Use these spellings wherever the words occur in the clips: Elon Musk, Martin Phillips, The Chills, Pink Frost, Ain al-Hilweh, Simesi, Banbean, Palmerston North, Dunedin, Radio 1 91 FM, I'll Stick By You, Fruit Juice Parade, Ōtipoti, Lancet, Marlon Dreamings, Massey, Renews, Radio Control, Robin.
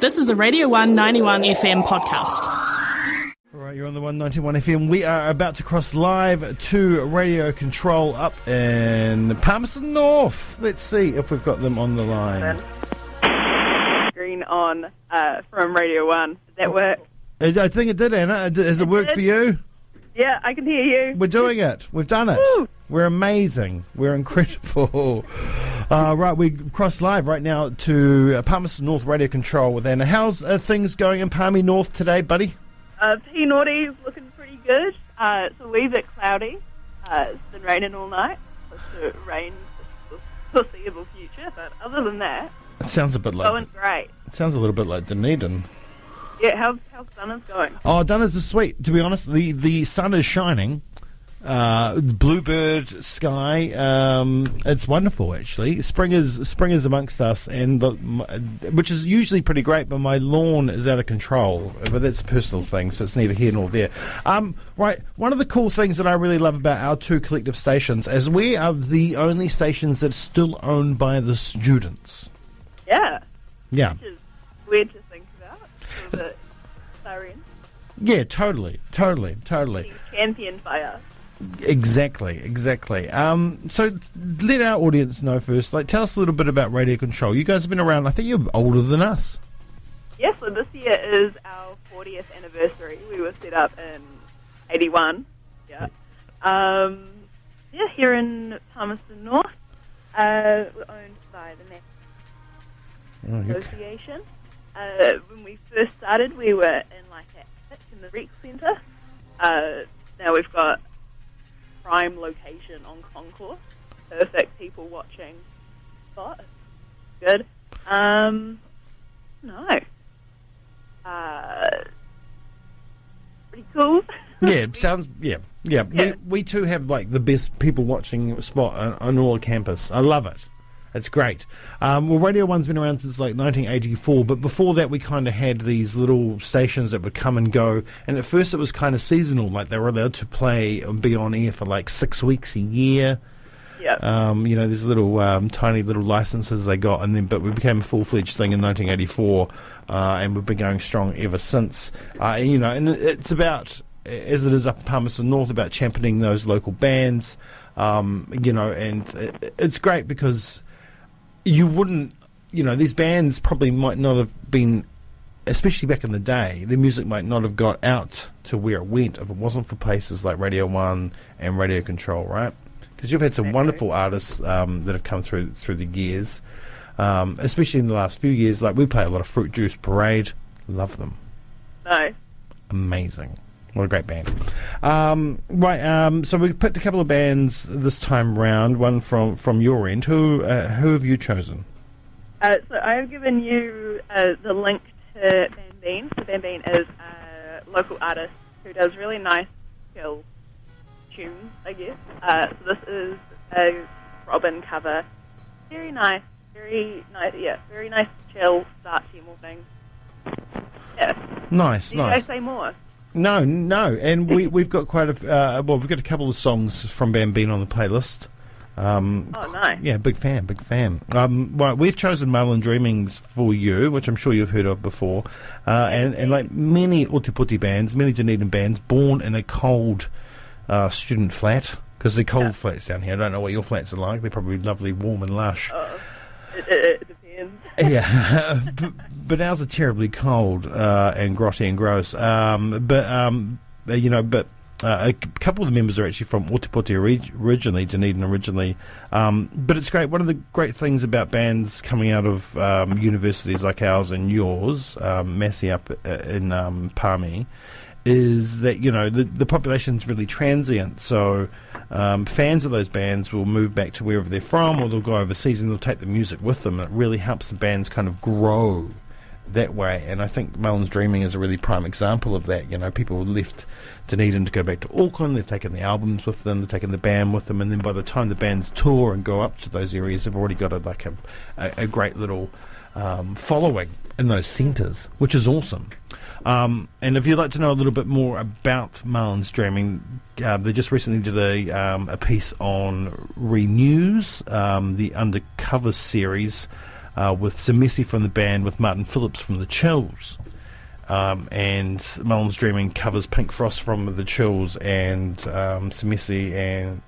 This is a Radio 1 91 FM podcast. All right, you're on the 191 FM. We are about to cross live to Radio Control up in Palmerston North. Let's see if we've got them on the line. Green on from Radio 1. Did that work? I think it did, Anna. Has it worked for you? Yeah, I can hear you. We're doing it. We've done it. Woo. We're amazing. We're incredible. Right, we cross live right now to Palmerston North Radio Control with Anna. How's things going in Palmy North today, buddy? P-Naughty's looking pretty good. It's a wee bit cloudy. It's been raining all night. It's to rain for the foreseeable future, but other than that, it sounds a bit like going great. It sounds a little bit like Dunedin. Yeah, how's Dunner's going? Oh, Dunner's is sweet. To be honest, the sun is shining. Bluebird sky, it's wonderful actually. Spring is amongst us, and which is usually pretty great, but my lawn is out of control, but that's a personal thing, so it's neither here nor there. Right, one of the cool things that I really love about our two collective stations is we are the only stations that's still owned by the students. Yeah. Which is weird to think about. The siren. Yeah, totally. Being championed by us. Exactly. So let our audience know first. Tell us a little bit about Radio Control. You guys have been around. I think you're older than us. Yes. Yeah, so this year is our 40th anniversary. We were set up in 81. Yeah. Here in Palmerston North, we're owned by the Massey Association. When we first started, we were in in the rec centre. Now we've got prime location on Concourse. Perfect people watching spot. Good. Pretty cool. Yeah, sounds. Yeah. We too have the best people watching spot on all campus. I love it. It's great. Well, Radio 1's been around since 1984, but before that we kind of had these little stations that would come and go, and at first it was kind of seasonal, they were allowed to play and be on air for 6 weeks a year. Yeah. These little tiny little licenses they got, but we became a full-fledged thing in 1984, and we've been going strong ever since. And it's about, as it is up in Palmerston North, about championing those local bands, and it's great because you wouldn't, these bands probably might not have been, especially back in the day, their music might not have got out to where it went if it wasn't for places like Radio 1 and Radio Control, right? Because you've had some wonderful artists that have come through the years, especially in the last few years. We play a lot of Fruit Juice Parade. Love them. No. Amazing. What a great band. So we picked a couple of bands this time round, one from your end. Who have you chosen? So I've given you the link to Banbean. So Banbean is a local artist who does really nice chill tunes, I guess. So this is a Robin cover. Very nice chill start to more things. Yeah. Nice. Did I say more? No, and we've got quite a we've got a couple of songs from Banbean on the playlist. Oh, nice! Yeah, big fan. Right, we've chosen Marlon Dreamings for you, which I'm sure you've heard of before, and like many Ōtipoti bands, many Dunedin bands, born in a cold student flat, because they're cold flats down here. I don't know what your flats are like; they're probably lovely, warm, and lush. Oh, it depends. Yeah, but ours are terribly cold and grotty and gross. A couple of the members are actually from Ōtipoti originally, Dunedin originally. But it's great. One of the great things about bands coming out of universities like ours and yours, Massey up in Palmy, is that the population's really transient. So fans of those bands will move back to wherever they're from, or they'll go overseas and they'll take the music with them. And it really helps the bands kind of grow that way, and I think Marlon's Dreaming is a really prime example of that. People left Dunedin to go back to Auckland, they've taken the albums with them, they've taken the band with them, and then by the time the bands tour and go up to those areas, they've already got a great little following in those centres, which is awesome. And if you'd like to know a little bit more about Marlon's Dreaming, they just recently did a piece on Renews, the Undercover series, with Simesi from the band, with Martin Phillips from The Chills. And Marlon's Dreaming covers Pink Frost from The Chills, and Simesi and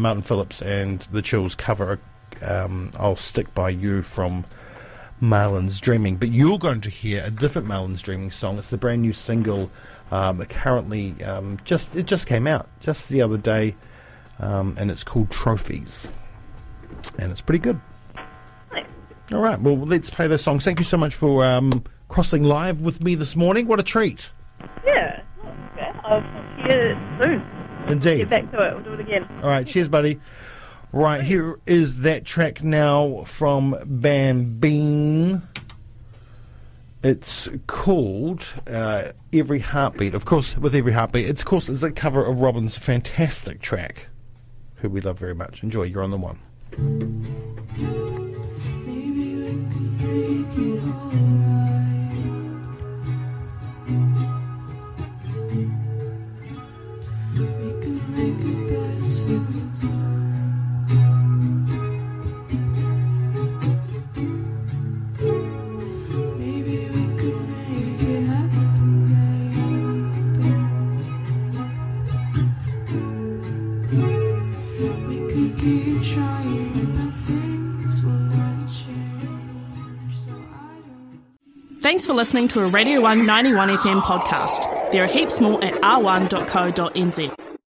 Martin Phillips and The Chills cover I'll Stick By You from Marlon's Dreaming. But you're going to hear a different Marlon's Dreaming song. It's the brand new single, currently it just came out just the other day, and it's called Trophies, and it's pretty good. All right, well, let's play those songs. Thank you so much for crossing live with me this morning. What a treat. Yeah, okay. I'll hear it soon. Indeed. Get back to it. We'll do it again. All right, cheers, buddy. Right, here is that track now from Banbean. It's called Every Heartbeat. Of course, with Every Heartbeat, it's a cover of Robin's fantastic track, who we love very much. Enjoy. You're on the one. Maybe we could make it alright. We could make it better sometime. Thanks for listening to a Radio 1 91 FM podcast. There are heaps more at r1.co.nz.